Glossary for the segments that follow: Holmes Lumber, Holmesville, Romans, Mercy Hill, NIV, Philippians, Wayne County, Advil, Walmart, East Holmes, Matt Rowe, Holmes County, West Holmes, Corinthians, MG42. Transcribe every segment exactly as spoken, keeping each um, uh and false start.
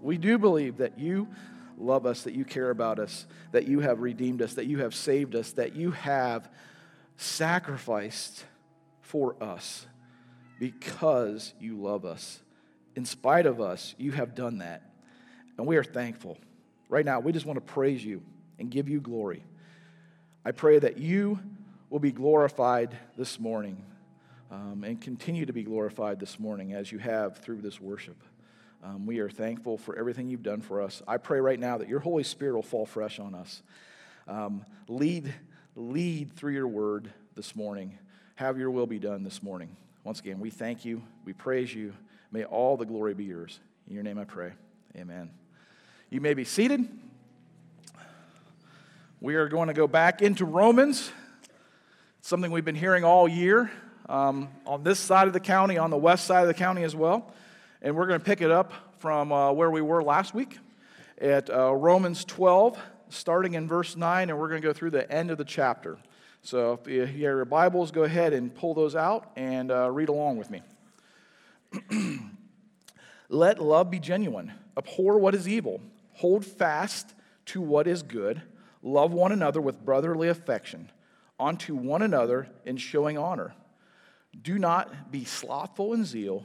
We do believe that you love us, that you care about us, that you have redeemed us, that you have saved us, that you have sacrificed for us because you love us. In spite of us, you have done that. And we are thankful. Right now, we just want to praise you and give you glory. I pray that you will be glorified this morning um, and continue to be glorified this morning as you have through this worship. Um, we are thankful for everything you've done for us. I pray right now that your Holy Spirit will fall fresh on us. Um, lead, lead through your word this morning. Have your will be done this morning. Once again, we thank you. We praise you. May all the glory be yours. In your name I pray. Amen. You may be seated. We are going to go back into Romans. It's something we've been hearing all year um, on this side of the county, on the west side of the county as well. And we're going to pick it up from uh, where we were last week at uh, Romans twelve, starting in verse nine, and we're going to go through the end of the chapter. So if you have your Bibles, go ahead and pull those out and uh, read along with me. Let love be genuine. Abhor what is evil. Hold fast to what is good. Love one another with brotherly affection. Unto one another in showing honor. Do not be slothful in zeal.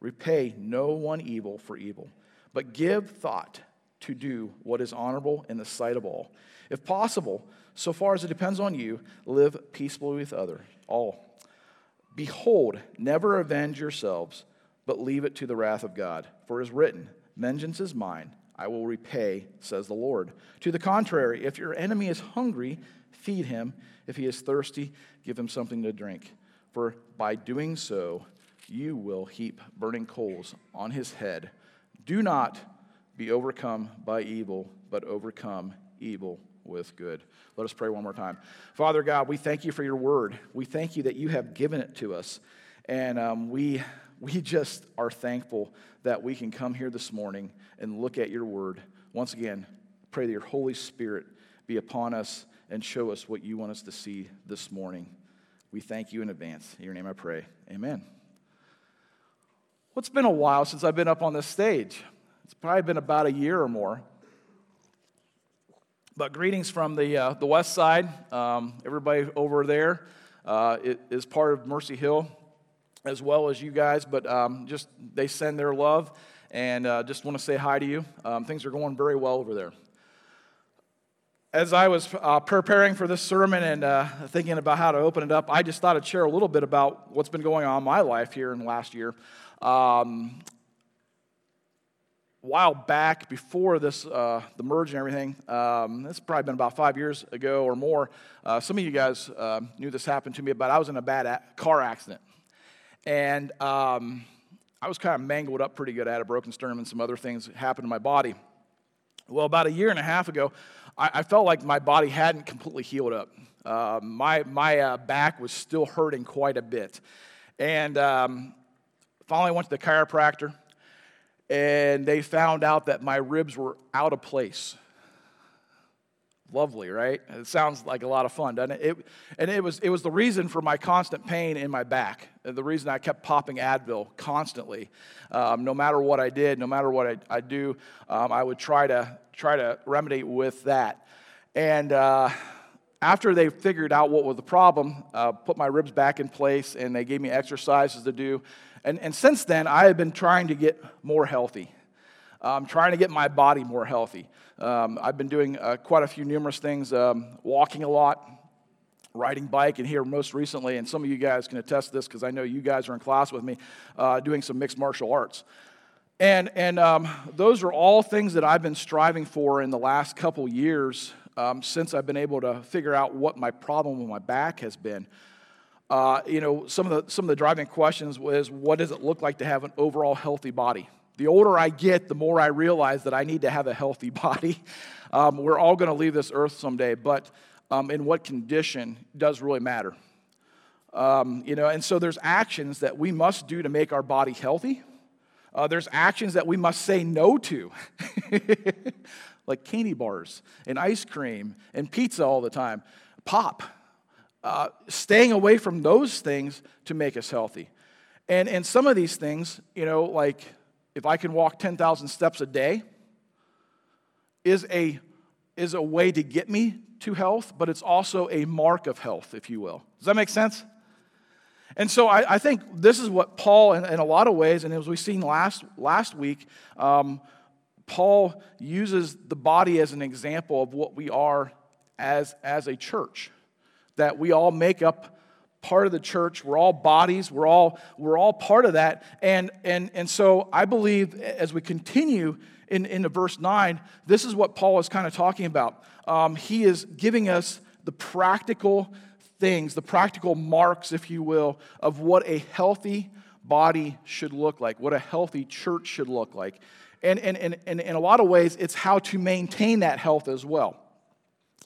Repay no one evil for evil, but give thought to do what is honorable in the sight of all. If possible, so far as it depends on you, live peacefully with others, all. Behold, never avenge yourselves, but leave it to the wrath of God. For it is written, vengeance is mine, I will repay, says the Lord. To the contrary, if your enemy is hungry, feed him. If he is thirsty, give him something to drink. For by doing so, you will heap burning coals on his head. Do not be overcome by evil, but overcome evil with good. Let us pray one more time. Father God, we thank you for your word. We thank you that you have given it to us. And um, we we just are thankful that we can come here this morning and look at your word. Once again, pray that your Holy Spirit be upon us and show us what you want us to see this morning. We thank you in advance. In your name I pray. Amen. Well, it's been a while since I've been up on this stage. It's probably been about a year or more. But greetings from the uh, the west side. Um, everybody over there uh, is part of Mercy Hill, as well as you guys. But um, just they send their love, and uh, just want to say hi to you. Um, things are going very well over there. As I was uh, preparing for this sermon and uh, thinking about how to open it up, I just thought I'd share a little bit about what's been going on in my life here in the last year. Um, a while back, before this, uh, the merge and everything, um, it's probably been about five years ago or more, uh, some of you guys uh, knew this happened to me, but I was in a bad a- car accident, and um, I was kind of mangled up pretty good. I had a broken sternum and some other things happened to my body. Well, about a year and a half ago, I, I felt like my body hadn't completely healed up. Uh, my my uh, back was still hurting quite a bit, and um finally, I went to the chiropractor, and they found out that my ribs were out of place. Lovely, right? It sounds like a lot of fun, doesn't it? it and it was it was the reason for my constant pain in my back, the reason I kept popping Advil constantly. Um, no matter what I did, no matter what I, I do, um, I would try to try to remedy with that. And uh, after they figured out what was the problem, uh, put my ribs back in place, and they gave me exercises to do. And, and since then, I have been trying to get more healthy. I'm trying to get my body more healthy. Um, I've been doing uh, quite a few numerous things, um, walking a lot, riding bike, and here most recently, and some of you guys can attest to this because I know you guys are in class with me, uh, doing some mixed martial arts. And, and um, those are all things that I've been striving for in the last couple years um, since I've been able to figure out what my problem with my back has been. Uh, you know, some of the some of the driving questions was, what does it look like to have an overall healthy body? The older I get, the more I realize that I need to have a healthy body. Um, we're all going to leave this earth someday, but um, in what condition does really matter. Um, you know, and so there's actions that we must do to make our body healthy. Uh, there's actions that we must say no to, like candy bars and ice cream and pizza all the time, pop. Uh, staying away from those things to make us healthy. And, and some of these things, you know, like if I can walk ten thousand steps a day is a, is a way to get me to health, but it's also a mark of health, if you will. Does that make sense? And so I, I think this is what Paul, in, in a lot of ways, and as we've seen last, last week, um, Paul uses the body as an example of what we are as, as a church, that we all make up part of the church. We're all bodies. We're all, we're all part of that. And, and, and so I believe as we continue in, in verse nine, this is what Paul is kind of talking about. Um, he is giving us the practical things, the practical marks, if you will, of what a healthy body should look like, what a healthy church should look like. And, and, and, and in a lot of ways, it's how to maintain that health as well.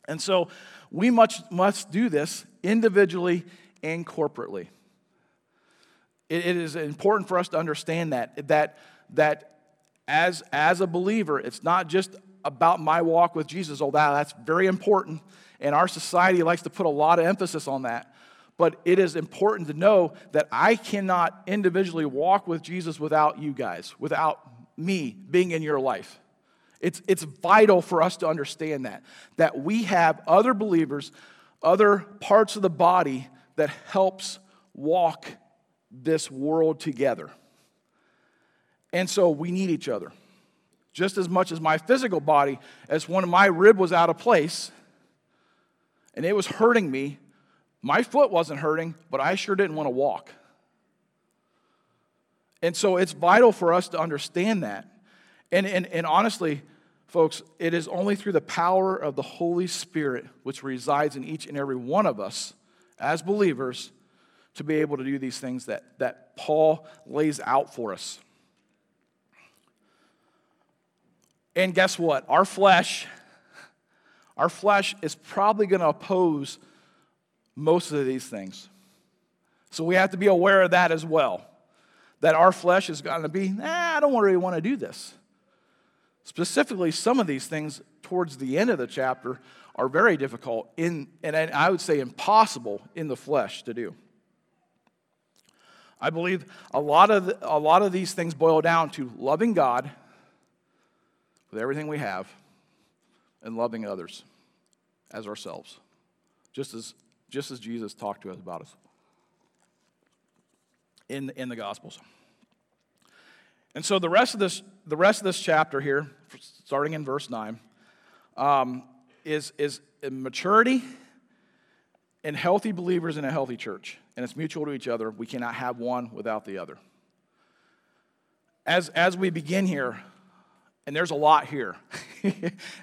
And so we much, must do this individually and corporately. It, it is important for us to understand that, that, that as, as a believer, it's not just about my walk with Jesus, although that's very important, and our society likes to put a lot of emphasis on that, but it is important to know that I cannot individually walk with Jesus without you guys, without me being in your life. It's, it's vital for us to understand that, that we have other believers, other parts of the body that helps walk this world together. And so we need each other. Just as much as my physical body, as when my rib was out of place and it was hurting me, my foot wasn't hurting, but I sure didn't want to walk. And so it's vital for us to understand that. And, and, and honestly, folks, it is only through the power of the Holy Spirit, which resides in each and every one of us as believers, to be able to do these things that, that Paul lays out for us. And guess what? Our flesh, our flesh is probably going to oppose most of these things. So we have to be aware of that as well, that our flesh is going to be, nah, I don't really want to do this. Specifically, some of these things towards the end of the chapter are very difficult, in, and I would say impossible in the flesh to do. I believe a lot of, the, a lot of these things boil down to loving God with everything we have, and loving others as ourselves, just as just as Jesus talked to us about us in in the Gospels. And so the rest of this the rest of this chapter here, starting in verse nine, um, is is maturity and healthy believers in a healthy church, and it's mutual to each other. We cannot have one without the other. As as we begin here. And there's a lot here.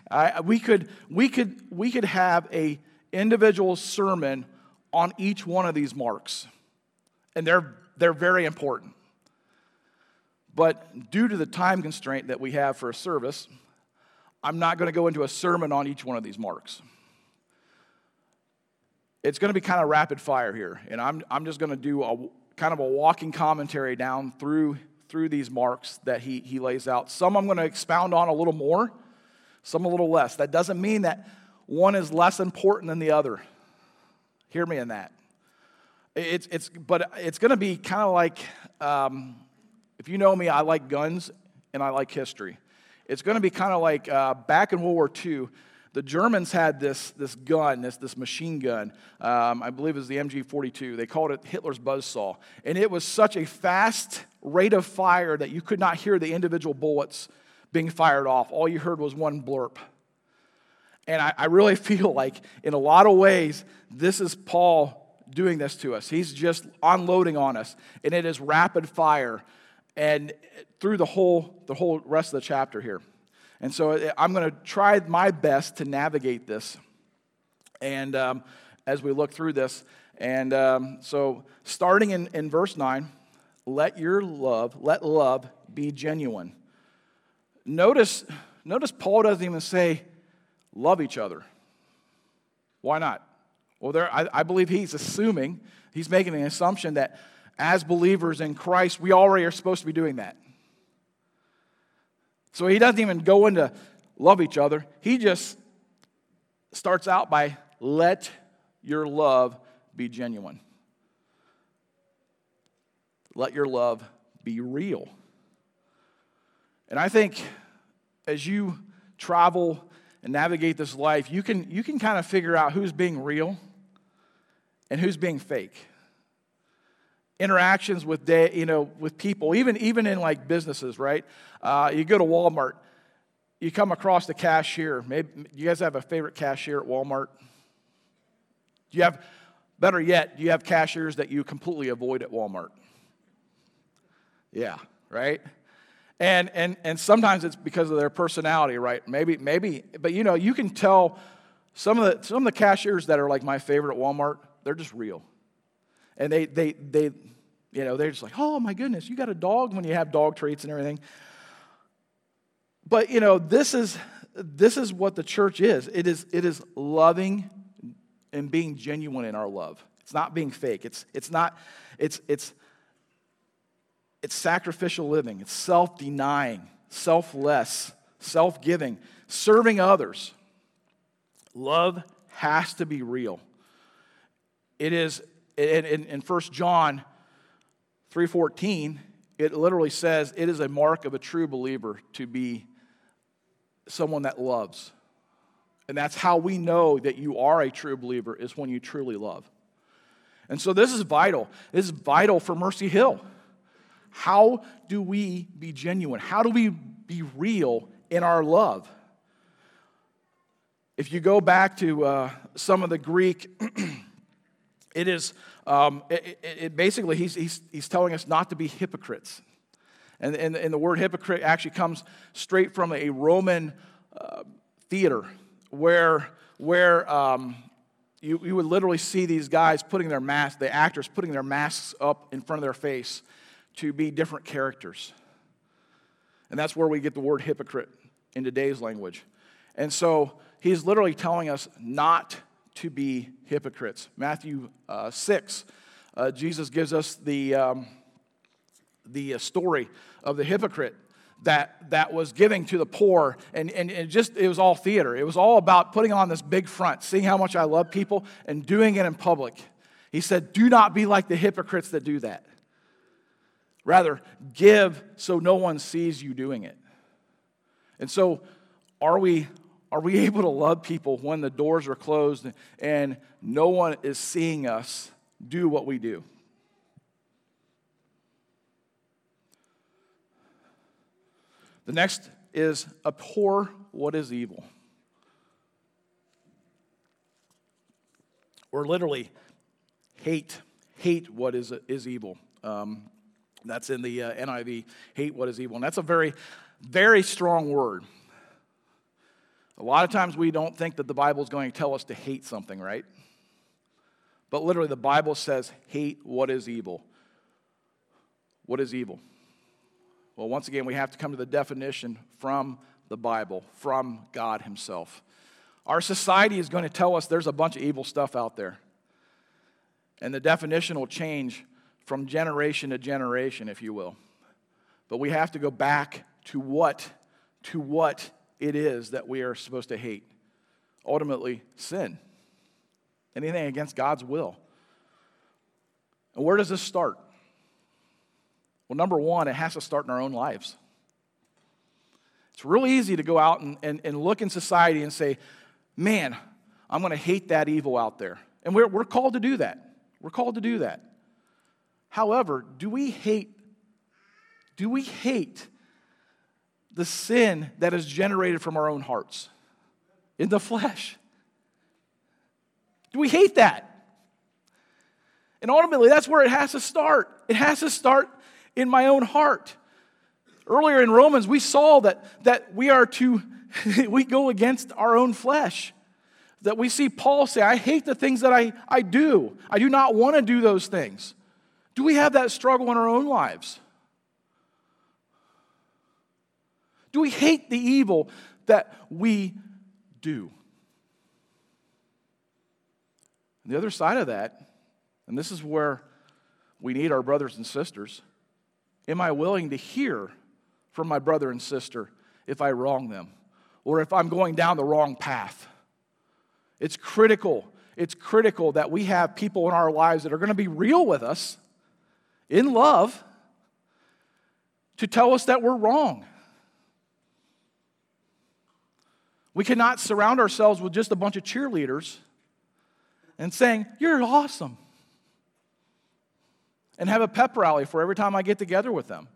I, we could we could we could have a individual sermon on each one of these marks, and they're they're very important. But due to the time constraint that we have for a service, I'm not going to go into a sermon on each one of these marks. It's going to be kind of rapid fire here, and I'm I'm just going to do a kind of a walking commentary down through. through these marks that he, he lays out. Some I'm going to expound on a little more, some a little less. That doesn't mean that one is less important than the other. Hear me in that. It's, it's, but it's going to be kind of like, um, if you know me, I like guns and I like history. It's going to be kind of like uh, back in World War Two, the Germans had this, this gun, this, this machine gun, um, I believe it was the M G forty-two. They called it Hitler's buzzsaw. And it was such a fast rate of fire that you could not hear the individual bullets being fired off. All you heard was one blurp. And I, I really feel like, in a lot of ways, this is Paul doing this to us. He's just unloading on us. And it is rapid fire, and through the whole, the whole rest of the chapter here. And so I'm going to try my best to navigate this, and um, as we look through this. And um, so starting in, in verse nine, let your love, let love be genuine. Notice, notice Paul doesn't even say, love each other. Why not? Well, there, I, I believe he's assuming, he's making an assumption that as believers in Christ, we already are supposed to be doing that. So he doesn't even go into love each other. He just starts out by, let your love be genuine. Let your love be real. And I think as you travel and navigate this life, you can you can kind of figure out who's being real and who's being fake. Interactions with day, you know, with people, even even in like businesses, right? Uh, you go to Walmart, you come across the cashier. Maybe you guys have a favorite cashier at Walmart. Do you have, better yet, do you have cashiers that you completely avoid at Walmart? Yeah, right? And and and sometimes it's because of their personality, right? Maybe maybe, but you know, you can tell some of the some of the cashiers that are like my favorite at Walmart, they're just real, and they they they, you know, they're just like, oh my goodness, you got a dog when you have dog treats and everything. But you know, this is this is what the church is. It is it is loving and being genuine in our love. It's not being fake. It's it's not it's it's. It's sacrificial living. It's self-denying, selfless, self-giving, serving others. Love has to be real. It is, in, in, in First John three fourteen, it literally says it is a mark of a true believer to be someone that loves. And that's how we know that you are a true believer, is when you truly love. And so this is vital. This is vital for Mercy Hill. How do we be genuine? How do we be real in our love? If you go back to uh, some of the Greek, it is um, it, it basically he's, he's he's telling us not to be hypocrites, and and, and the word hypocrite actually comes straight from a Roman uh, theater where where. Um, You, you would literally see these guys putting their masks, the actors putting their masks up in front of their face to be different characters. And that's where we get the word hypocrite in today's language. And so he's literally telling us not to be hypocrites. Matthew uh, six, uh, Jesus gives us the, um, the uh, story of the hypocrite that, that was giving to the poor, and, and, and just it was all theater. It was all about putting on this big front, seeing how much I love people, and doing it in public. He said, do not be like the hypocrites that do that. Rather, give so no one sees you doing it. And so are we, are we able to love people when the doors are closed and no one is seeing us do what we do? The next is abhor what is evil. Or literally, hate, hate what is, is evil. Um, That's in the uh, N I V, hate what is evil. And that's a very, very strong word. A lot of times we don't think that the Bible is going to tell us to hate something, right? But literally the Bible says, hate what is evil. What is evil? Well, once again, we have to come to the definition from the Bible, from God himself. Our society is going to tell us there's a bunch of evil stuff out there. And the definition will change from generation to generation, if you will. But we have to go back to what, to what it is that we are supposed to hate. Ultimately, sin. Anything against God's will. And where does this start? Well, number one, it has to start in our own lives. It's really easy to go out and, and, and look in society and say, man, I'm going to hate that evil out there. And we're, we're called to do that. We're called to do that. However, do we hate, do we hate the sin that is generated from our own hearts in the flesh? Do we hate that? And ultimately, that's where it has to start. It has to start in my own heart. Earlier in Romans, we saw that, that we are to, we go against our own flesh. That we see Paul say, I hate the things that I, I do. I do not want to do those things. Do we have that struggle in our own lives? Do we hate the evil that we do? And the other side of that, and this is where we need our brothers and sisters, am I willing to hear from my brother and sister if I wrong them or if I'm going down the wrong path? It's critical. It's critical that we have people in our lives that are going to be real with us in love to tell us that we're wrong. We cannot surround ourselves with just a bunch of cheerleaders and saying, "You're awesome," and have a pep rally for every time I get together with them.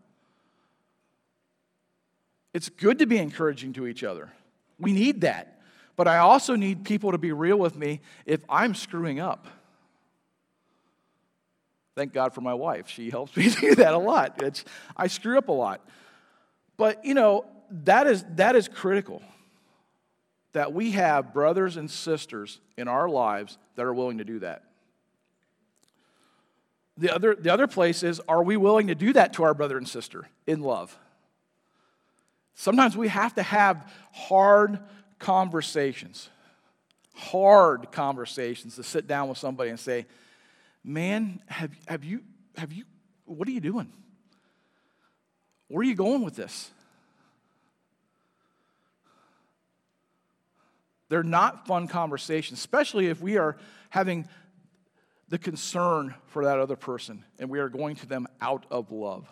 It's good to be encouraging to each other. We need that. But I also need people to be real with me if I'm screwing up. Thank God for my wife. She helps me do that a lot. It's, I screw up a lot. But, you know, that is that is critical, that we have brothers and sisters in our lives that are willing to do that. The other, the other place is, are we willing to do that to our brother and sister in love? Sometimes we have to have hard conversations, hard conversations to sit down with somebody and say, man, have, have you, have you, what are you doing? Where are you going with this? They're not fun conversations, especially if we are having the concern for that other person, and we are going to them out of love.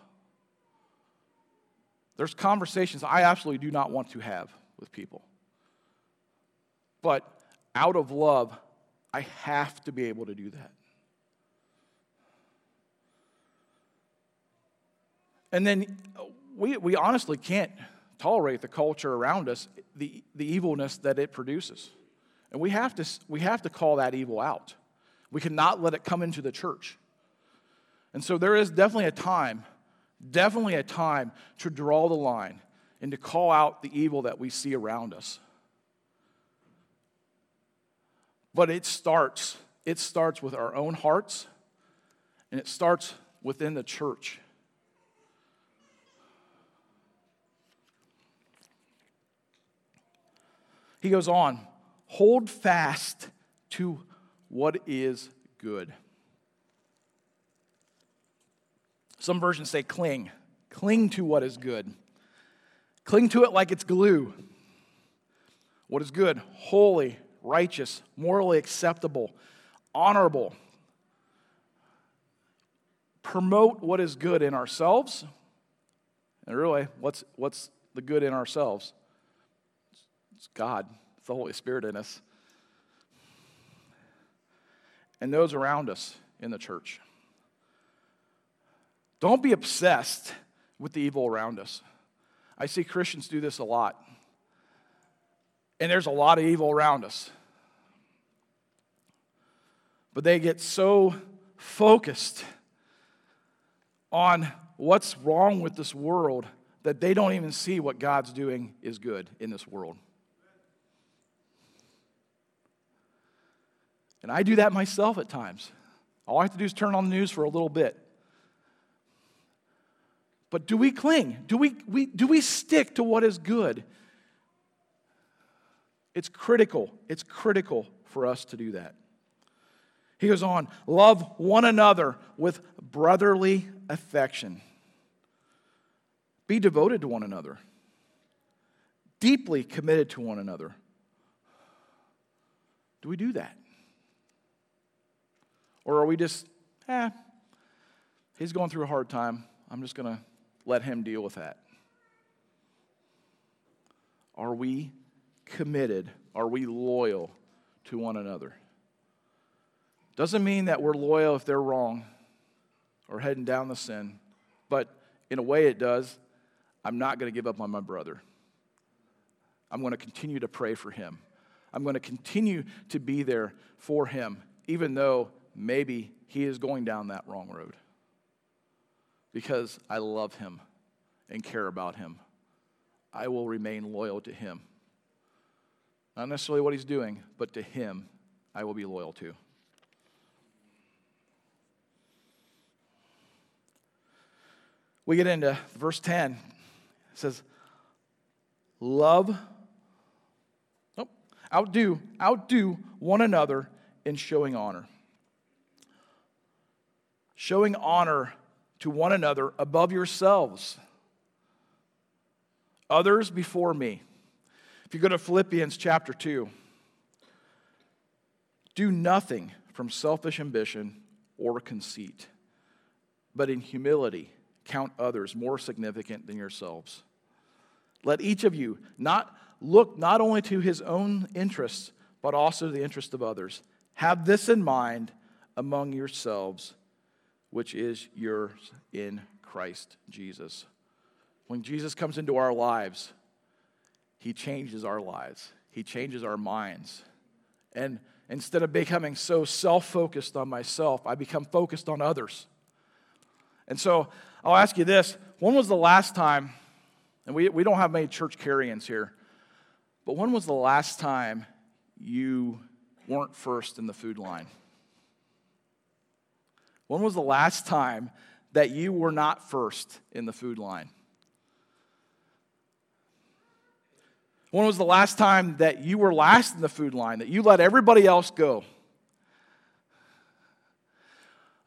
There's conversations I absolutely do not want to have with people. But out of love, I have to be able to do that. And then we we honestly can't tolerate the culture around us, the, the evilness that it produces. And we have to we have to call that evil out. We cannot let it come into the church. And so there is definitely a time, definitely a time to draw the line and to call out the evil that we see around us. But it starts, it starts with our own hearts, and it starts within the church. He goes on, hold fast to what is good. Some versions say cling. Cling to what is good. Cling to it like it's glue. What is good? Holy, righteous, morally acceptable, honorable. Promote what is good in ourselves. And really, what's what's the good in ourselves? It's God. It's the Holy Spirit in us. And those around us in the church. Don't be obsessed with the evil around us. I see Christians do this a lot. And there's a lot of evil around us. But they get so focused on what's wrong with this world that they don't even see what God's doing is good in this world. And I do that myself at times. All I have to do is turn on the news for a little bit. But do we cling? Do we, we, do we stick to what is good? It's critical. It's critical for us to do that. He goes on, love one another with brotherly affection. Be devoted to one another. Deeply committed to one another. Do we do that? Or are we just, eh, he's going through a hard time. I'm just going to let him deal with that. Are we committed? Are we loyal to one another? Doesn't mean that we're loyal if they're wrong or heading down the sin. But in a way it does. I'm not going to give up on my brother. I'm going to continue to pray for him. I'm going to continue to be there for him, even though maybe he is going down that wrong road, because I love him and care about him. I will remain loyal to him. Not necessarily what he's doing, but to him I will be loyal to. We get into verse ten. It says, Love, oh, outdo, outdo one another in showing honor. Showing honor to one another above yourselves. Others before me. If you go to Philippians chapter two, do nothing from selfish ambition or conceit, but in humility count others more significant than yourselves. Let each of you not look not only to his own interests, but also to the interests of others. Have this in mind among yourselves, which is yours in Christ Jesus. When Jesus comes into our lives, he changes our lives. He changes our minds. And instead of becoming so self-focused on myself, I become focused on others. And so I'll ask you this. When was the last time, and we, we don't have many church carry-ins here, but when was the last time you weren't first in the food line? When was the last time that you were not first in the food line? When was the last time that you were last in the food line, that you let everybody else go?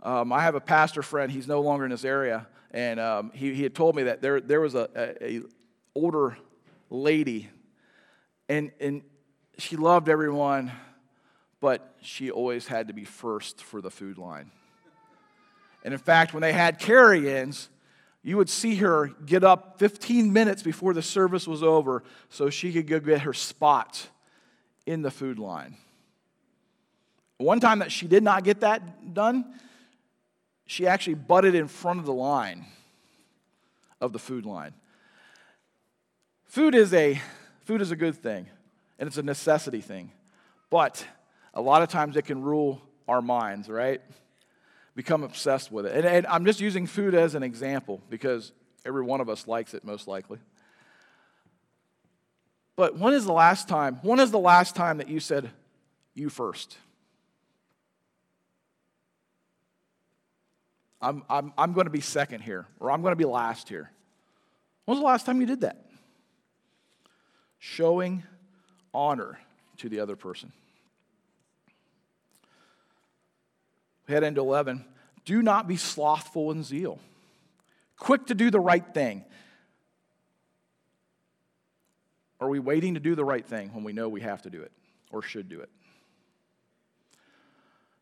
Um, I have a pastor friend. He's no longer in this area, and um, he, he had told me that there there was a, a, a older lady, and and she loved everyone, but she always had to be first for the food line. And in fact, when they had carry-ins, you would see her get up fifteen minutes before the service was over so she could go get her spot in the food line. One time that she did not get that done, she actually butted in front of the line of the food line. Food is a, food is a good thing, and it's a necessity thing. But a lot of times it can rule our minds, right? Become obsessed with it. And, and I'm just using food as an example because every one of us likes it most likely. But when is the last time, when is the last time that you said, you first? I'm, I'm, I'm going to be second here, or I'm going to be last here. When was the last time you did that? Showing honor to the other person. Head into eleven. Do not be slothful in zeal, quick to do the right thing. Are we waiting to do the right thing when we know we have to do it or should do it?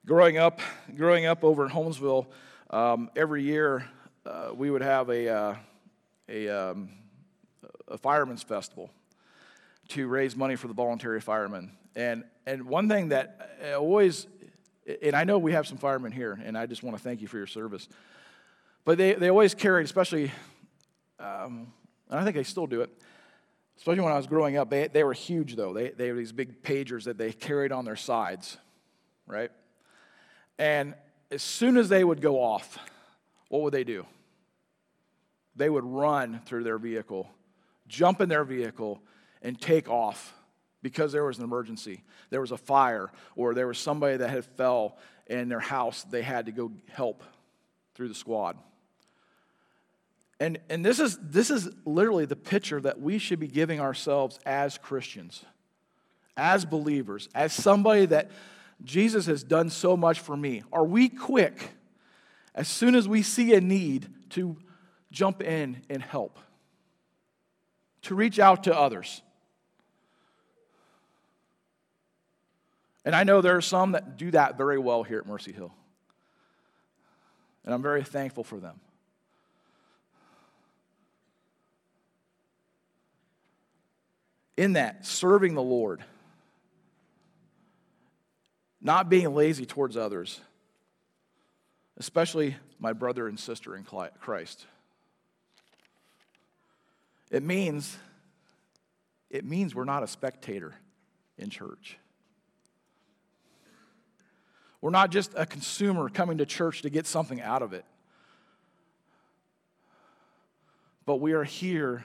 Growing up, growing up over in Holmesville, um, every year uh, we would have a uh, a, um, a firemen's festival to raise money for the voluntary firemen. And and one thing that I always And I know we have some firemen here, and I just want to thank you for your service. But they, they always carried, especially, um, and I think they still do it, especially when I was growing up. They they were huge, though. They they were these big pagers that they carried on their sides, right? And as soon as they would go off, what would they do? They would run through their vehicle, jump in their vehicle, and take off. Because there was an emergency, there was a fire, or there was somebody that had fell in their house, they had to go help through the squad. And and this is this is literally the picture that we should be giving ourselves as Christians, as believers, as somebody that Jesus has done so much for me. Are we quick, as soon as we see a need, to jump in and help, to reach out to others? And I know there are some that do that very well here at Mercy Hill. And I'm very thankful for them. In that, serving the Lord. Not being lazy towards others. Especially my brother and sister in Christ. It means, it means we're not a spectator in church. We're not just a consumer coming to church to get something out of it. But we are here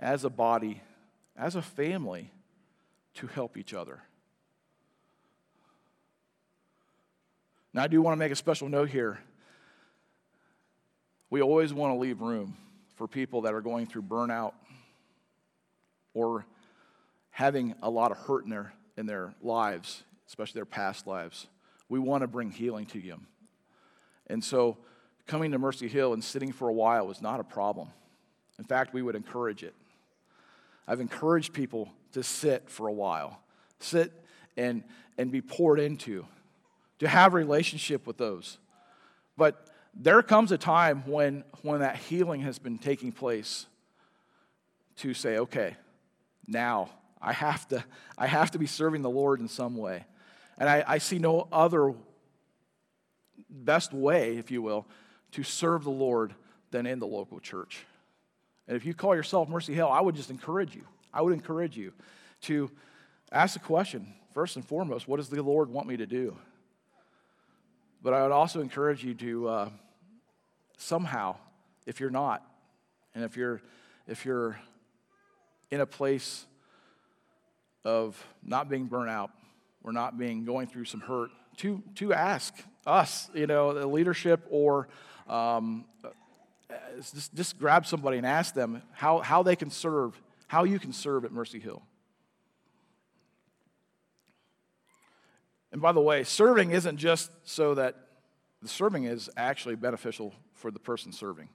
as a body, as a family, to help each other. Now, I do want to make a special note here. We always want to leave room for people that are going through burnout, or having a lot of hurt in their, in their lives, especially their past lives. We want to bring healing to them. And so coming to Mercy Hill and sitting for a while was not a problem. In fact, we would encourage it. I've encouraged people to sit for a while, sit and, and be poured into, to have a relationship with those. But there comes a time when, when that healing has been taking place to say, okay, now I have to, I have to be serving the Lord in some way. And I, I see no other best way, if you will, to serve the Lord than in the local church. And if you call yourself Mercy Hill, I would just encourage you. I would encourage you to ask the question, first and foremost, what does the Lord want me to do? But I would also encourage you to uh, somehow, if you're not, and if you're if you're in a place of not being burnt out, or not being going through some hurt, to to ask us, you know, the leadership, or um, just, just grab somebody and ask them how, how they can serve, how you can serve at Mercy Hill. And by the way, serving isn't just so that the serving is actually beneficial for the person serving.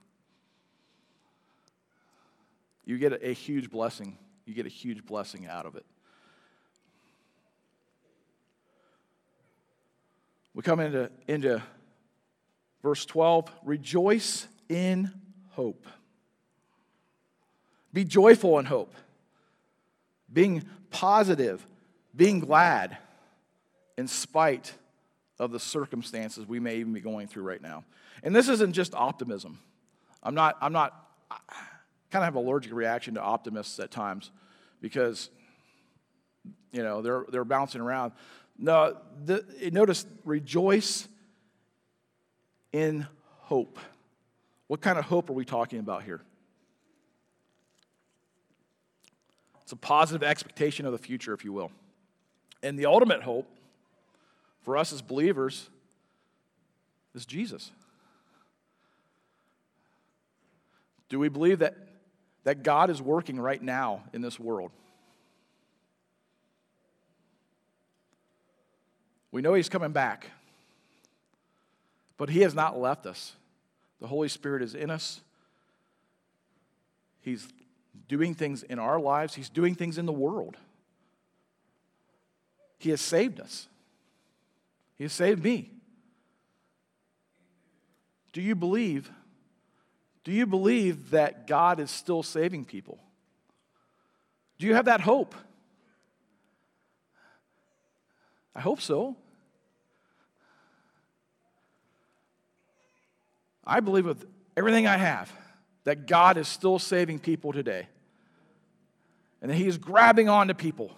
You get a, a huge blessing. You get a huge blessing out of it. We come into, into verse twelve. Rejoice in hope. Be joyful in hope. Being positive, being glad in spite of the circumstances we may even be going through right now. And this isn't just optimism. I'm not, I'm not, I kind of have an allergic reaction to optimists at times because, you know, they're they're bouncing around. No, the, notice, rejoice in hope. What kind of hope are we talking about here? It's a positive expectation of the future, if you will. And the ultimate hope for us as believers is Jesus. Do we believe that, that God is working right now in this world? We know he's coming back, but he has not left us. The Holy Spirit is in us. He's doing things in our lives. He's doing things in the world. He has saved us. He has saved me. Do you believe, do you believe that God is still saving people? Do you have that hope? I hope so. I believe with everything I have that God is still saving people today. And that he is grabbing onto people,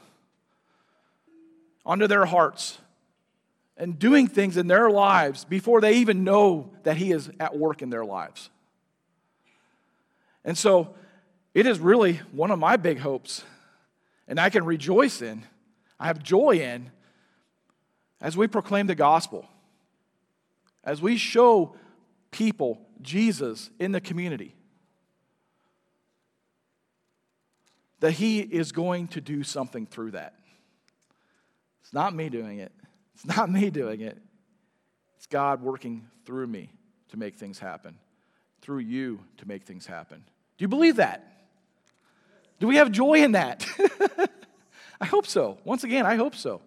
onto their hearts, and doing things in their lives before they even know that he is at work in their lives. And so it is really one of my big hopes, and I can rejoice in, I have joy in, as we proclaim the gospel, as we show people Jesus in the community, that he is going to do something through that. It's not me doing it. It's not me doing it. It's God working through me to make things happen, through you to make things happen. Do you believe that? Do we have joy in that? I hope so. Once again, I hope so.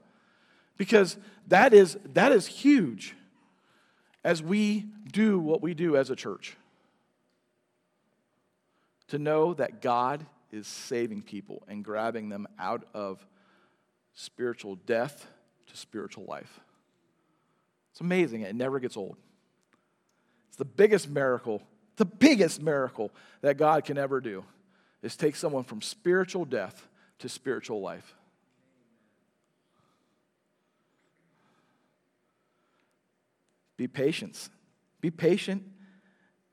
Because that is that is huge as we do what we do as a church. To know that God is saving people and grabbing them out of spiritual death to spiritual life. It's amazing. It never gets old. It's the biggest miracle, the biggest miracle that God can ever do is take someone from spiritual death to spiritual life. Be patient. Be patient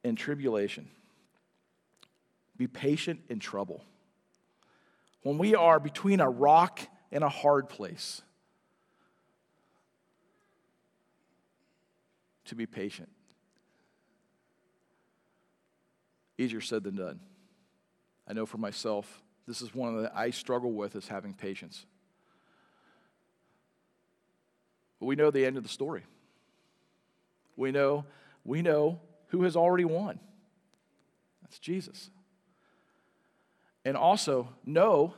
in tribulation. Be patient in trouble. When we are between a rock and a hard place, to be patient. Easier said than done. I know for myself, This is one that I struggle with, is having patience. But we know the end of the story. We know, we know who has already won. That's Jesus. And also know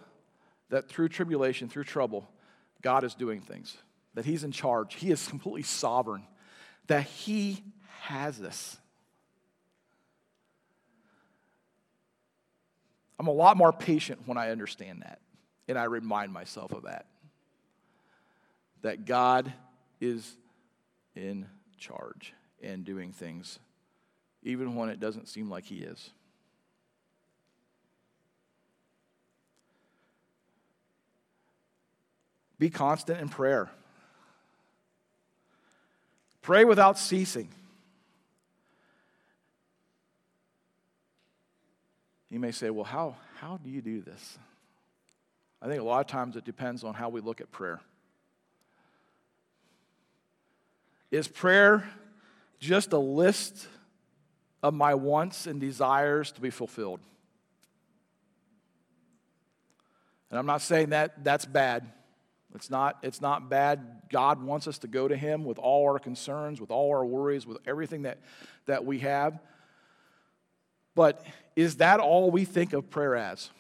that through tribulation, through trouble, God is doing things, that he's in charge. He is completely sovereign, that he has us. I'm a lot more patient when I understand that, and I remind myself of that, that God is in charge and doing things, even when it doesn't seem like he is. Be constant in prayer. Pray without ceasing. You may say, well, how, how do you do this? I think a lot of times it depends on how we look at prayer. Is prayer just a list of my wants and desires to be fulfilled? And I'm not saying that that's bad. It's not, it's not bad. God wants us to go to him with all our concerns, with all our worries, with everything that, that we have. But is that all we think of prayer as?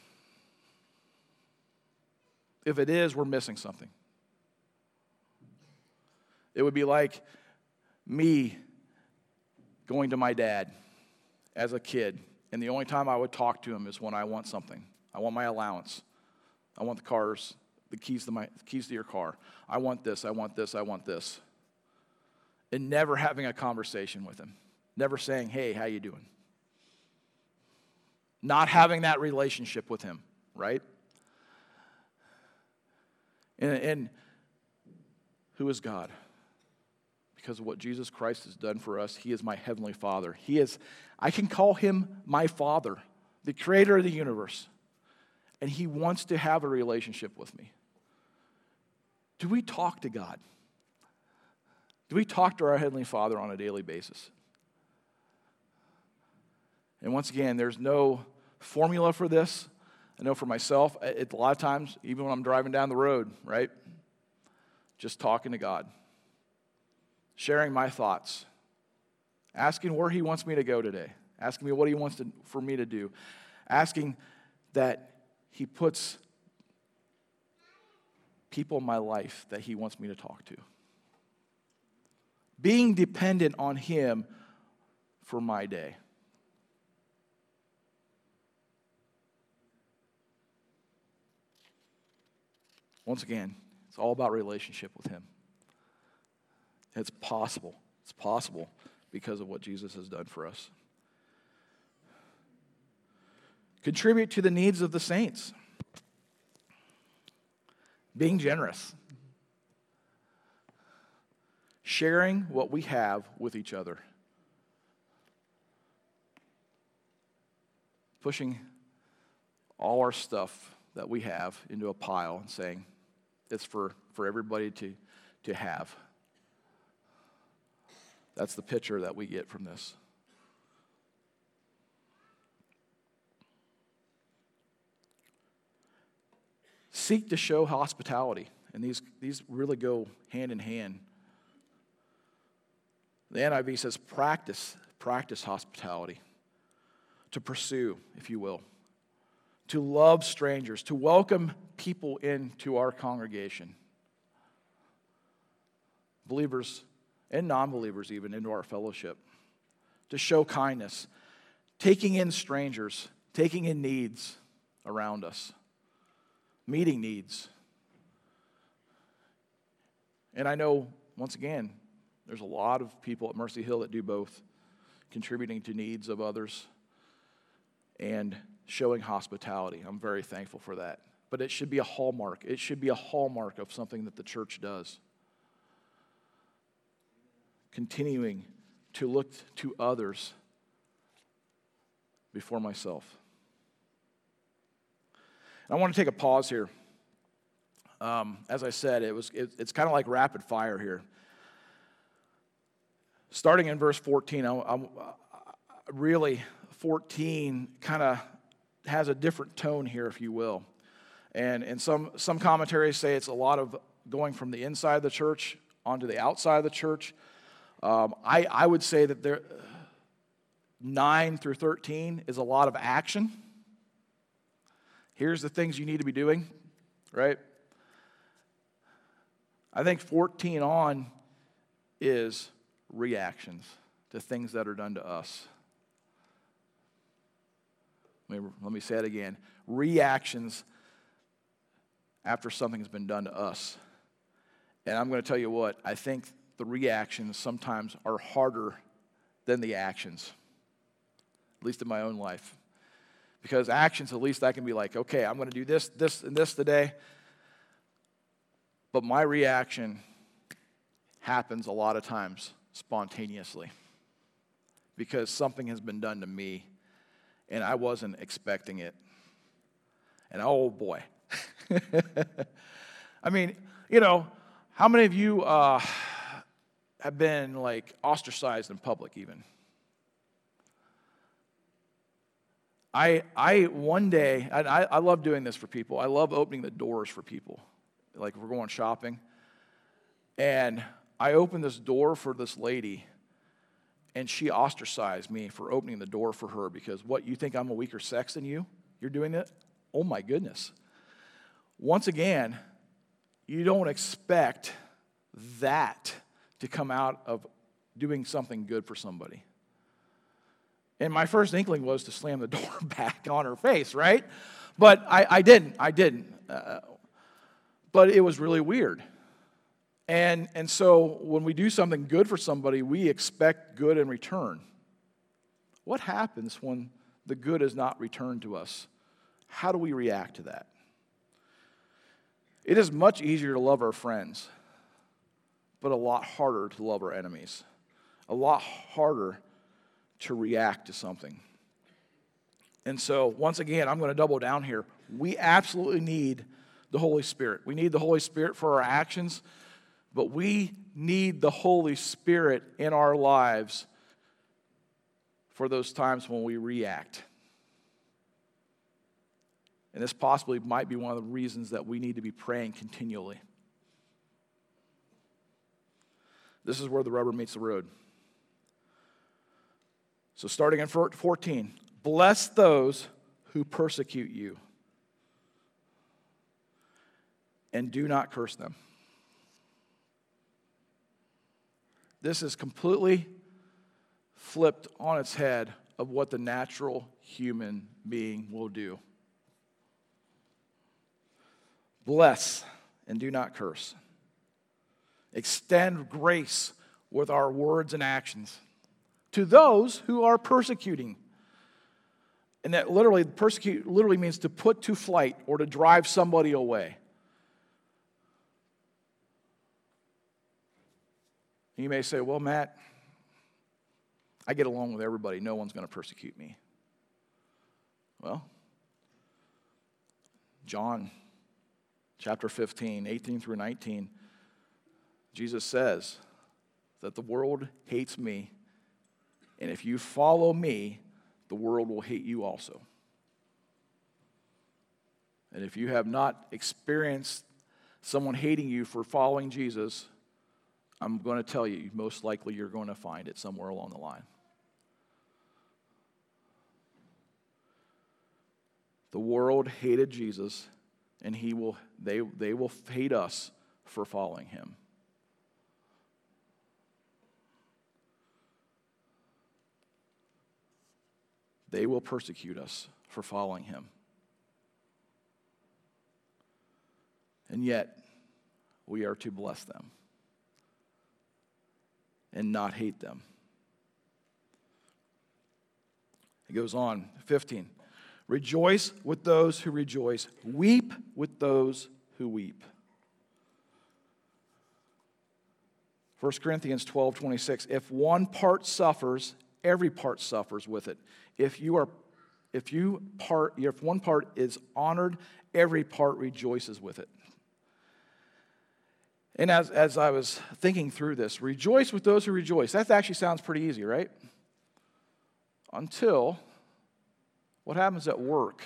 If it is, we're missing something. It would be like me going to my dad as a kid, and the only time I would talk to him is when I want something. I want my allowance. I want the cars. The keys to my keys to your car. I want this, I want this, I want this. And never having a conversation with him. Never saying, hey, how you doing? Not having that relationship with him, right? And, and who is God? Because of what Jesus Christ has done for us, he is my heavenly Father. He is, I can call him my Father, the creator of the universe. And he wants to have a relationship with me. Do we talk to God? Do we talk to our Heavenly Father on a daily basis? And once again, there's no formula for this. I know for myself, it, a lot of times, even when I'm driving down the road, right? Just talking to God. Sharing my thoughts. Asking where he wants me to go today. Asking me what he wants to, for me to do. Asking that he puts people in my life that he wants me to talk to. Being dependent on him for my day. Once again, it's all about relationship with him. It's possible. It's possible because of what Jesus has done for us. Contribute to the needs of the saints. Being generous. Sharing what we have with each other. Pushing all our stuff that we have into a pile and saying, it's for, for everybody to, to have. That's the picture that we get from this. Seek to show hospitality, and these, these really go hand in hand. The N I V says practice, practice hospitality, to pursue, if you will, to love strangers, to welcome people into our congregation, believers and non-believers even, into our fellowship, to show kindness, taking in strangers, taking in needs around us. Meeting needs. And I know, once again, there's a lot of people at Mercy Hill that do both, contributing to needs of others and showing hospitality. I'm very thankful for that. But it should be a hallmark. It should be a hallmark of something that the church does. Continuing to look to others before myself. I want to take a pause here. Um, as I said, it was it, it's kind of like rapid fire here. Starting in verse fourteen, I, I, really fourteen kind of has a different tone here, if you will. And, and some, some commentaries say it's a lot of going from the inside of the church onto the outside of the church. Um, I, I would say that there, nine through thirteen is a lot of action. Here's the things you need to be doing, right? I think fourteen on is reactions to things that are done to us. Let me, let me say it again. Reactions after something's been done to us. And I'm going to tell you what, I think the reactions sometimes are harder than the actions, at least in my own life. Because actions, at least I can be like, okay, I'm going to do this, this, and this today. But my reaction happens a lot of times spontaneously because something has been done to me and I wasn't expecting it. And oh boy. I mean, you know, how many of you uh, have been like ostracized in public even? I I one day, and I, I love doing this for people. I love opening the doors for people. Like we're going shopping. And I opened this door for this lady and she ostracized me for opening the door for her because what, you think I'm a weaker sex than you? You're doing it? Oh my goodness. Once again, you don't expect that to come out of doing something good for somebody. And my first inkling was to slam the door back on her face, right? But I, I didn't. I didn't. Uh, but it was really weird. And, and so when we do something good for somebody, we expect good in return. What happens when the good is not returned to us? How do we react to that? It is much easier to love our friends, but a lot harder to love our enemies. A lot harder to react to something. And so, once again, I'm going to double down here. We absolutely need the Holy Spirit. We need the Holy Spirit for our actions, but we need the Holy Spirit in our lives for those times when we react. And this possibly might be one of the reasons that we need to be praying continually. This is where the rubber meets the road. So starting in fourteen, bless those who persecute you and do not curse them. This is completely flipped on its head of what the natural human being will do. Bless and do not curse. Extend grace with our words and actions to those who are persecuting. And that literally, persecute literally means to put to flight or to drive somebody away. You may say, well, Matt, I get along with everybody. No one's going to persecute me. Well, John chapter fifteen, eighteen through nineteen, Jesus says that the world hates me, and if you follow me, the world will hate you also. And if you have not experienced someone hating you for following Jesus, I'm going to tell you, most likely you're going to find it somewhere along the line. The world hated Jesus, and he will they they will hate us for following him. They will persecute us for following him. And yet, we are to bless them and not hate them. It goes on, fifteen. Rejoice with those who rejoice. Weep with those who weep. First Corinthians twelve twenty-six. If one part suffers, every part suffers with it. If you are, if you part, if one part is honored, every part rejoices with it. And as, as I was thinking through this, rejoice with those who rejoice. That actually sounds pretty easy, right? Until what happens at work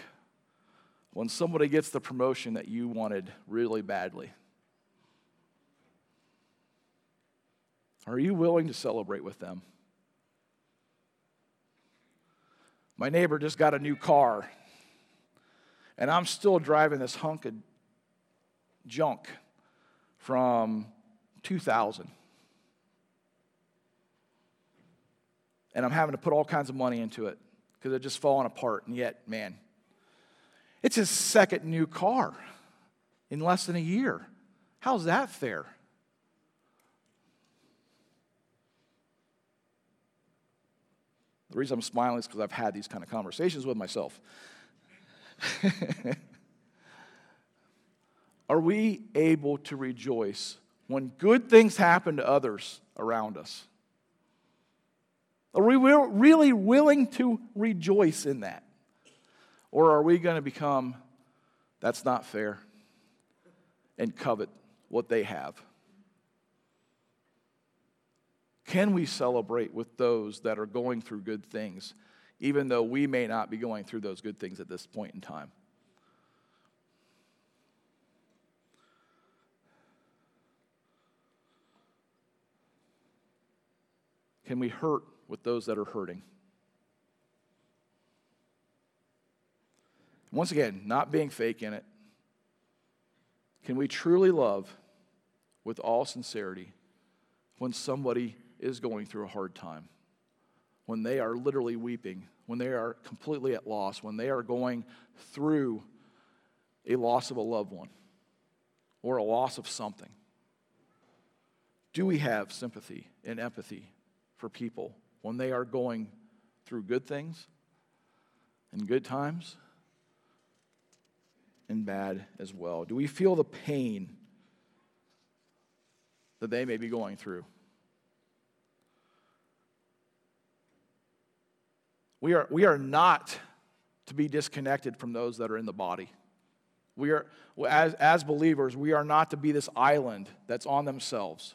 when somebody gets the promotion that you wanted really badly? Are you willing to celebrate with them? My neighbor just got a new car, and I'm still driving this hunk of junk from two thousand. And I'm having to put all kinds of money into it because it's just falling apart. And yet, man, it's his second new car in less than a year. How's that fair? The reason I'm smiling is because I've had these kind of conversations with myself. Are we able to rejoice when good things happen to others around us? Are we really willing to rejoice in that? Or are we going to become, that's not fair, and covet what they have? Can we celebrate with those that are going through good things, even though we may not be going through those good things at this point in time? Can we hurt with those that are hurting? Once again, not being fake in it. Can we truly love with all sincerity when somebody is going through a hard time, when they are literally weeping, when they are completely at loss, when they are going through a loss of a loved one or a loss of something? Do we have sympathy and empathy for people when they are going through good things and good times and bad as well? Do we feel the pain that they may be going through? We are, we are not to be disconnected from those that are in the body. We are, as, as believers, we are not to be this island that's on themselves.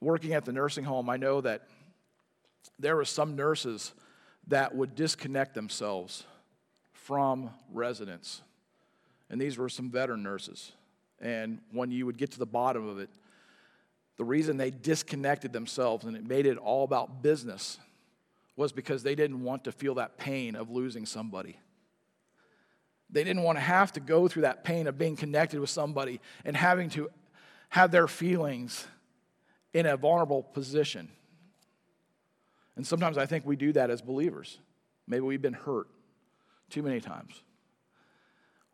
Working at the nursing home, I know that there were some nurses that would disconnect themselves from residents. And these were some veteran nurses. And when you would get to the bottom of it, the reason they disconnected themselves and it made it all about business was because they didn't want to feel that pain of losing somebody. They didn't want to have to go through that pain of being connected with somebody and having to have their feelings in a vulnerable position. And sometimes I think we do that as believers. Maybe we've been hurt too many times.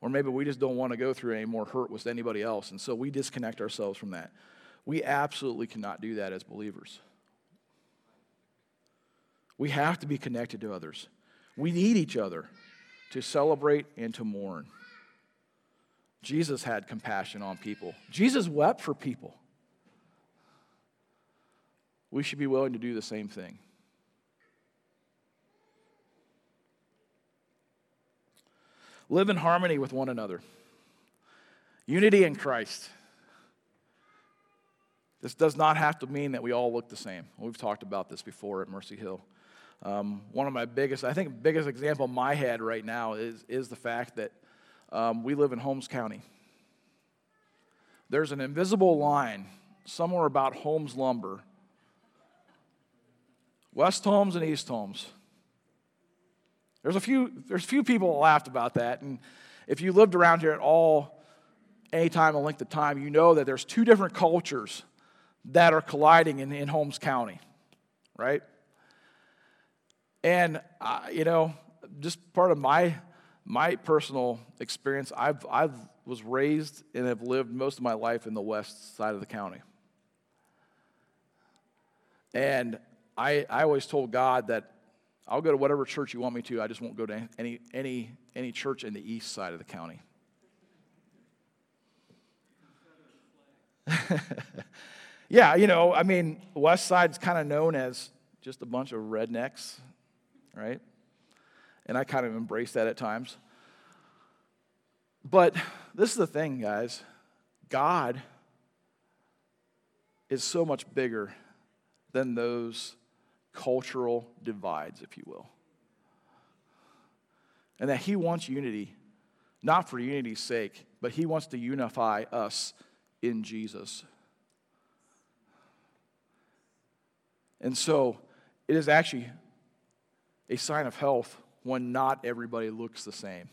Or maybe we just don't want to go through any more hurt with anybody else, and so we disconnect ourselves from that. We absolutely cannot do that as believers. We have to be connected to others. We need each other to celebrate and to mourn. Jesus had compassion on people. Jesus wept for people. We should be willing to do the same thing. Live in harmony with one another. Unity in Christ. This does not have to mean that we all look the same. We've talked about this before at Mercy Hill. Um, one of my biggest, I think biggest example in my head right now is, is the fact that um, we live in Holmes County. There's an invisible line somewhere about Holmes Lumber. West Holmes and East Holmes. There's a few, there's few people that laughed about that. And if you lived around here at all, any time, a length of time, you know that there's two different cultures that are colliding in, in Holmes County, right? And, uh, you know, just part of my my personal experience, I've I've was raised and have lived most of my life in the west side of the county. And I, I always told God that I'll go to whatever church you want me to. I just won't go to any any any church in the east side of the county. Yeah, you know, I mean, west side's kind of known as just a bunch of rednecks, right? And I kind of embrace that at times. But this is the thing, guys. God is so much bigger than those cultural divides, if you will. and that he wants unity, not for unity's sake, but he wants to unify us in Jesus. And so it is actually a sign of health when not everybody looks the same.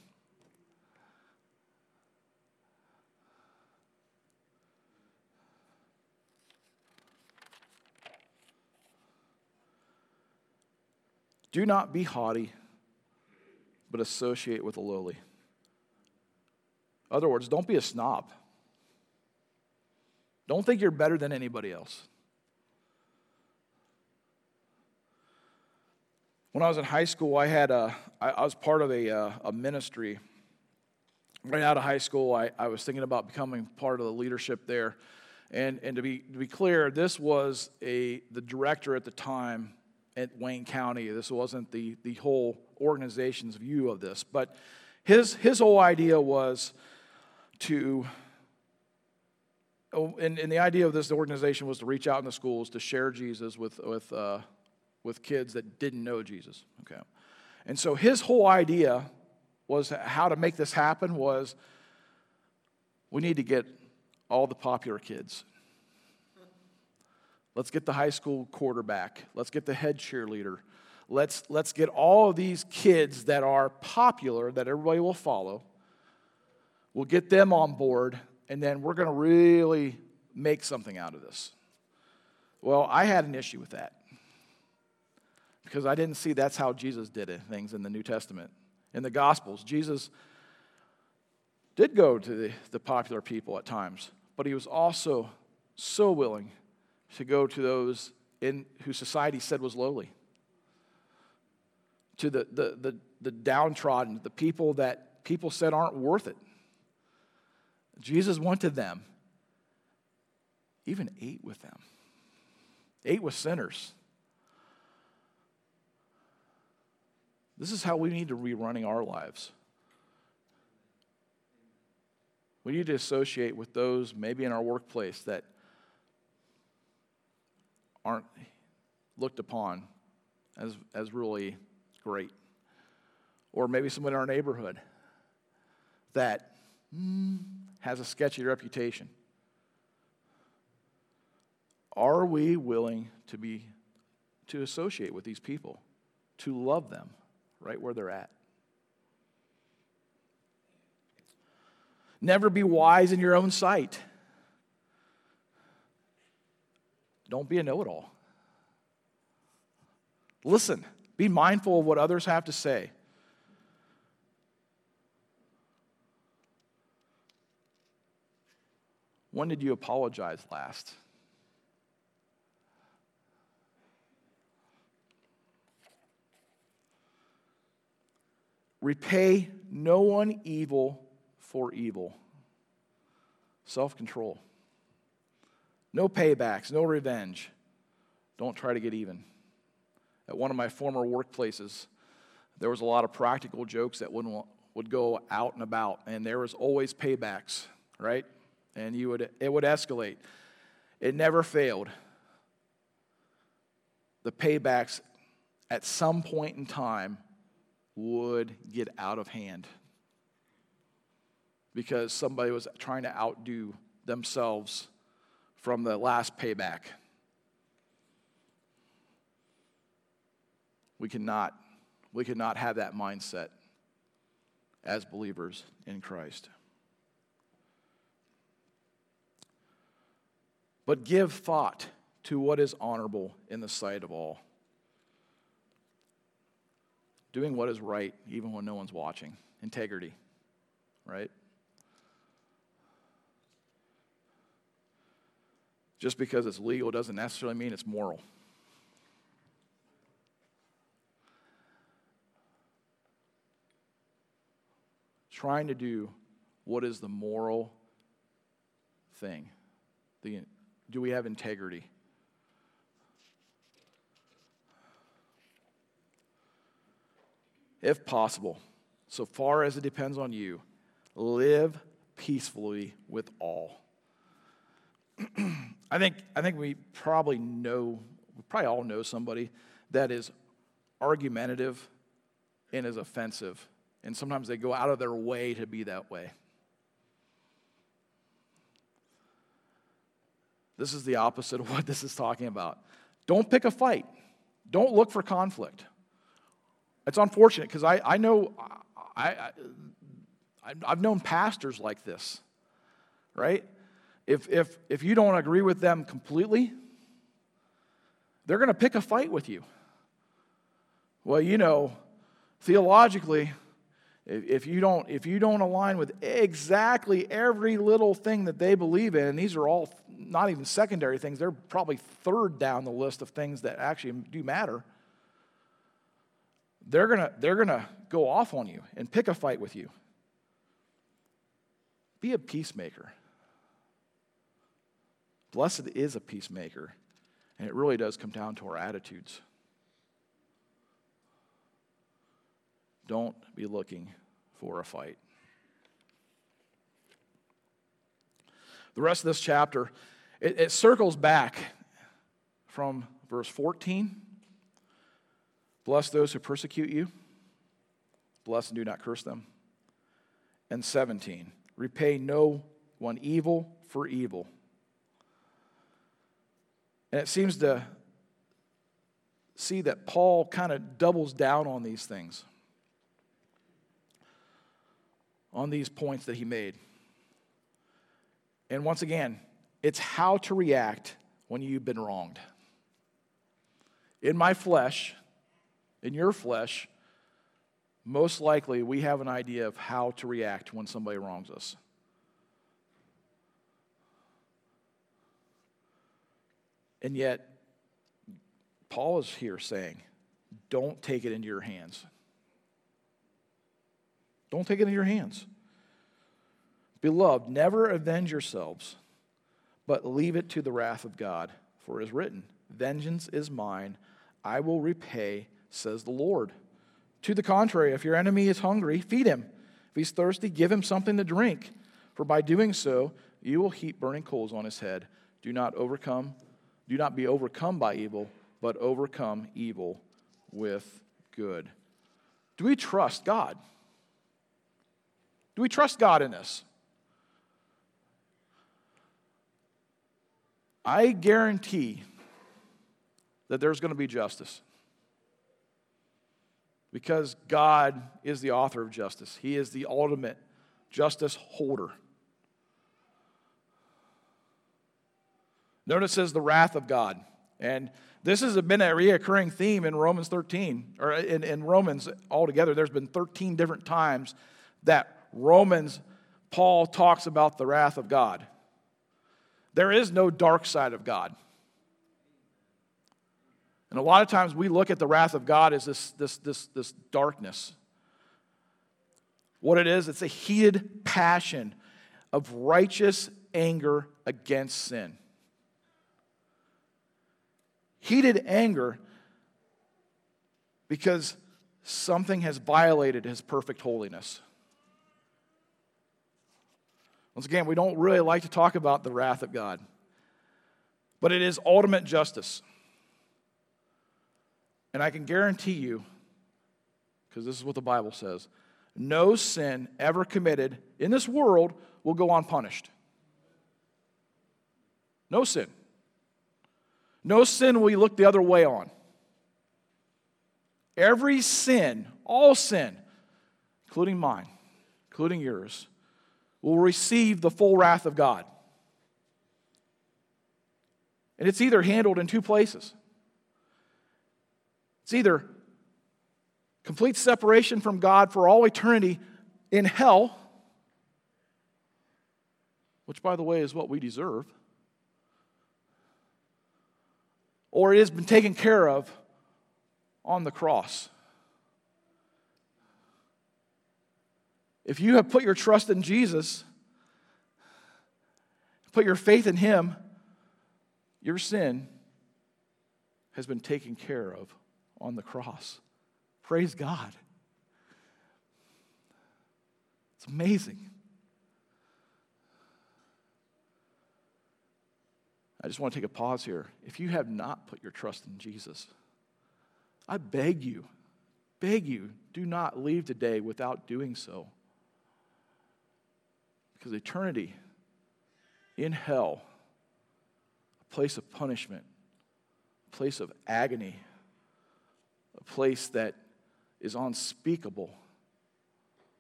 Do not be haughty, but associate with the lowly. In other words, don't be a snob. Don't think you're better than anybody else. When I was in high school, I had a, I was part of a, a ministry. Right out of high school, I, I was thinking about becoming part of the leadership there. And, and to be, to be clear, this was a the director at the time at Wayne County. This wasn't the, the whole organization's view of this. But his his whole idea was to, and, and the idea of this organization was to reach out in the schools to share Jesus with, with uh, with kids that didn't know Jesus. Okay. And so his whole idea was how to make this happen was we need to get all the popular kids. Let's get the high school quarterback. Let's get the head cheerleader. Let's, let's get all of these kids that are popular, that everybody will follow. We'll get them on board, and then we're going to really make something out of this. Well, I had an issue with that because I didn't see that's how Jesus did it, things in the New Testament. In the Gospels, Jesus did go to the, the popular people at times, but he was also so willing to go to those in whose society said was lowly, to the, the, the, the downtrodden, the people that people said aren't worth it. Jesus went to them, even ate with them, ate with sinners. This is how we need to be running our lives. We need to associate with those maybe in our workplace that aren't looked upon as as really great. Or maybe someone in our neighborhood that mm, has a sketchy reputation. Are we willing to be to associate with these people, to love them right where they're at? Never be wise in your own sight. Don't be a know-it-all. Listen. Be mindful of what others have to say. When did you apologize last? Repay no one evil for evil. Self-control. No paybacks, no revenge. Don't try to get even. At one of my former workplaces, there was a lot of practical jokes that wouldn't, would go out and about, and there was always paybacks, right? And you would it would escalate. It never failed. The paybacks at some point in time would get out of hand because somebody was trying to outdo themselves from the last payback. We cannot, we cannot have that mindset as believers in Christ. But give thought to what is honorable in the sight of all. Doing what is right even when no one's watching. Integrity, right? Just because it's legal doesn't necessarily mean it's moral. Trying to do what is the moral thing. The, do we have integrity? If possible, so far as it depends on you, live peacefully with all. I think I think we probably know, we probably all know somebody that is argumentative and is offensive And sometimes they go out of their way to be that way. This is the opposite of what this is talking about. Don't pick a fight. Don't look for conflict. It's unfortunate because I, I know, I, I, I've known pastors like this, right? If, if, if you don't agree with them completely, they're going to pick a fight with you. Well, you know, theologically, if you don't, if you don't align with exactly every little thing that they believe in, and these are all not even secondary things, they're probably third down the list of things that actually do matter, they're gonna they're gonna go off on you and pick a fight with you. Be a peacemaker. Blessed is a peacemaker, and it really does come down to our attitudes. Don't be looking for a fight. The rest of this chapter, it, it circles back from verse fourteen. Bless those who persecute you. Bless and do not curse them. And seventeen, repay no one evil for evil. And it seems to see that Paul kind of doubles down on these things, on these points that he made. And once again, it's how to react when you've been wronged. In my flesh, in your flesh, most likely we have an idea of how to react when somebody wrongs us. And yet, Paul is here saying, don't take it into your hands. Don't take it into your hands. Beloved, never avenge yourselves, but leave it to the wrath of God, for it is written, vengeance is mine, I will repay, says the Lord. To the contrary, if your enemy is hungry, feed him. If he's thirsty, give him something to drink, for by doing so, you will heap burning coals on his head. Do not overcome, do not be overcome by evil, but overcome evil with good. Do we trust God? Do we trust God in this? I guarantee that there's going to be justice, because God is the author of justice. He is the ultimate justice holder. Notice it says the wrath of God. And this has been a reoccurring theme in Romans thirteen, or in, in Romans altogether. There's been thirteen different times that Romans, Paul talks about the wrath of God. There is no dark side of God. And a lot of times we look at the wrath of God as this, this, this, this darkness. What it is, it's a heated passion of righteous anger against sin. Heated anger because something has violated his perfect holiness. Once again, we don't really like to talk about the wrath of God, but it is ultimate justice. And I can guarantee you, because this is what the Bible says, no sin ever committed in this world will go unpunished. No sin. No sin will you look the other way on. Every sin, all sin, including mine, including yours, will receive the full wrath of God. And it's either handled in two places. It's either complete separation from God for all eternity in hell, which, by the way, is what we deserve, or it has been taken care of on the cross. If you have put your trust in Jesus, put your faith in him, your sin has been taken care of on the cross. Praise God. It's amazing. I just want to take a pause here. If you have not put your trust in Jesus, I beg you, beg you, do not leave today without doing so. Because eternity in hell, a place of punishment, a place of agony, a place that is unspeakable,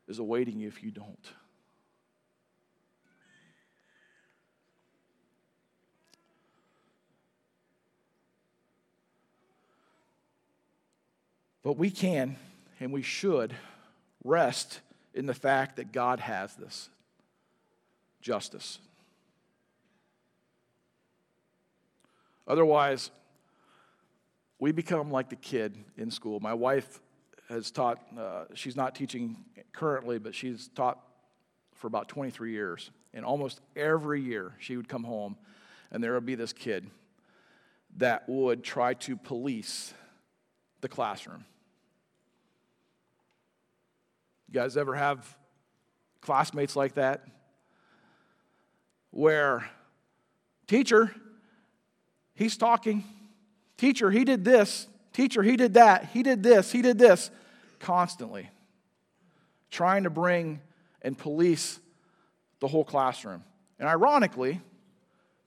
is awaiting you if you don't. But we can and we should rest in the fact that God has this justice. Otherwise, we become like the kid in school. My wife has taught, uh, she's not teaching currently, but she's taught for about twenty-three years. And almost every year she would come home and there would be this kid that would try to police the classroom. You guys ever have classmates like that? Where, teacher, he's talking. Teacher, he did this. Teacher, he did that. He did this. He did this. Constantly. Trying to bring and police the whole classroom. And ironically,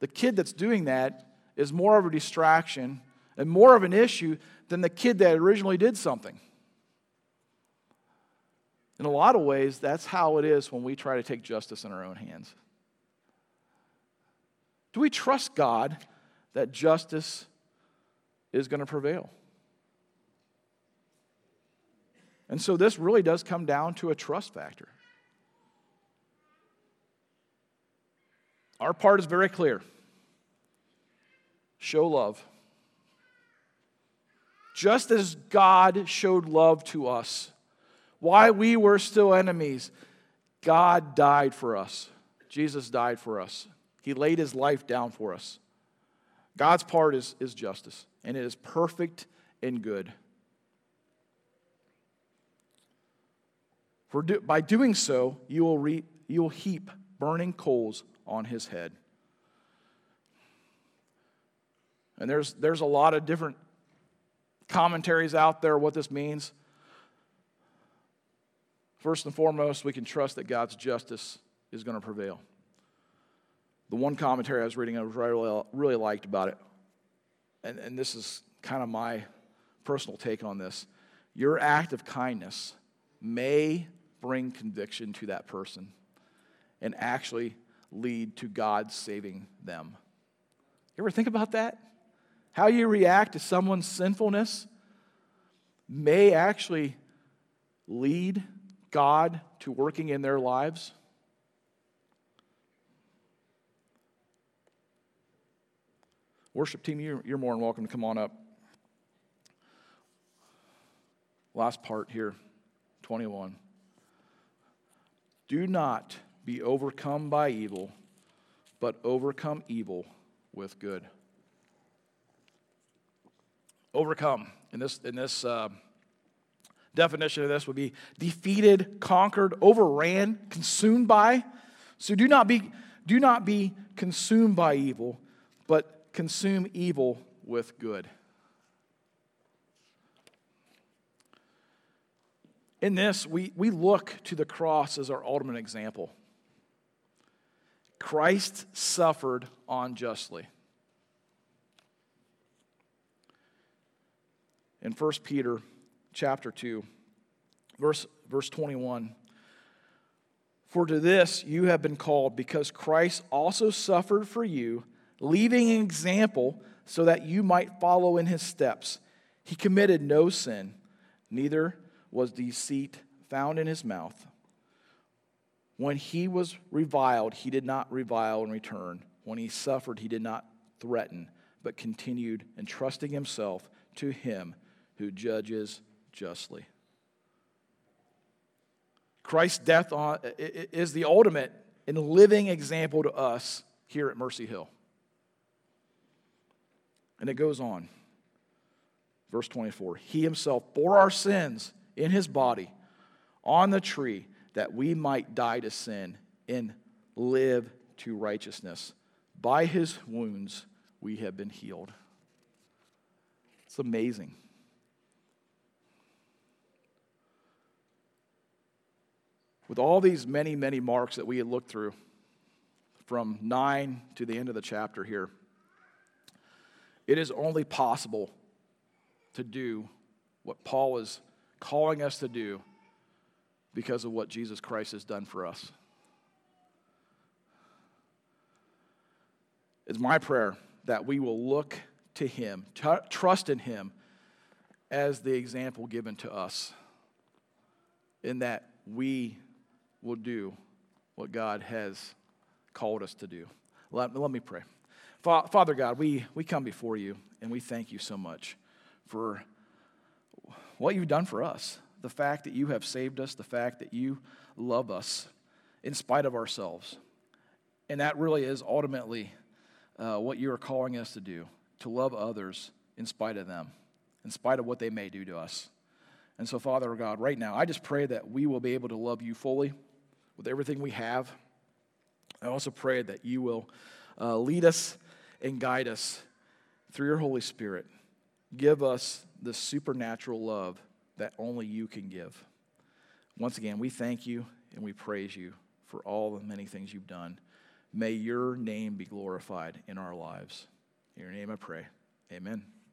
the kid that's doing that is more of a distraction and more of an issue than the kid that originally did something. In a lot of ways, that's how it is when we try to take justice in our own hands. Do we trust God that justice is going to prevail? And so this really does come down to a trust factor. Our part is very clear. Show love. Just as God showed love to us, while we were still enemies, God died for us. Jesus died for us. He laid his life down for us. God's part is, is justice, and it is perfect and good. For do, by doing so, you will, re, you will heap burning coals on his head. And there's, there's a lot of different commentaries out there what this means. First and foremost, we can trust that God's justice is going to prevail. The one commentary I was reading I really, really liked about it, and, and this is kind of my personal take on this, your act of kindness may bring conviction to that person and actually lead to God saving them. You ever think about that? How you react to someone's sinfulness may actually lead God to working in their lives. Worship team, you're more than welcome to come on up. Last part here, twenty-one. Do not be overcome by evil, but overcome evil with good. Overcome. In this, in this uh, definition of this would be defeated, conquered, overran, consumed by. So do not be, do not be consumed by evil, but consume evil with good. In this, we, we look to the cross as our ultimate example. Christ suffered unjustly. In First Peter chapter two, verse, verse twenty-one, for to this you have been called, because Christ also suffered for you, leaving an example so that you might follow in his steps. He committed no sin, neither was deceit found in his mouth. When he was reviled, he did not revile in return. When he suffered, he did not threaten, but continued entrusting himself to him who judges justly. Christ's death on, is the ultimate and living example to us here at Mercy Hill. And it goes on. Verse twenty-four, he himself bore our sins in his body on the tree, that we might die to sin and live to righteousness. By his wounds we have been healed. It's amazing. with all these many, many marks that we had looked through from nine to the end of the chapter here, it is only possible to do what Paul is calling us to do because of what Jesus Christ has done for us. It's my prayer that we will look to him, t- trust in him as the example given to us, in that we will do what God has called us to do. Let, let me pray. Fa- Father God, we, we come before you and we thank you so much for what you've done for us, the fact that you have saved us, the fact that you love us in spite of ourselves. And that really is ultimately uh, what you are calling us to do, to love others in spite of them, in spite of what they may do to us. And so, Father God, right now, I just pray that we will be able to love you fully with everything we have. I also pray that you will uh, lead us and guide us through your Holy Spirit. Give us the supernatural love that only you can give. Once again, we thank you and we praise you for all the many things you've done. May your name be glorified in our lives. In your name I pray. Amen.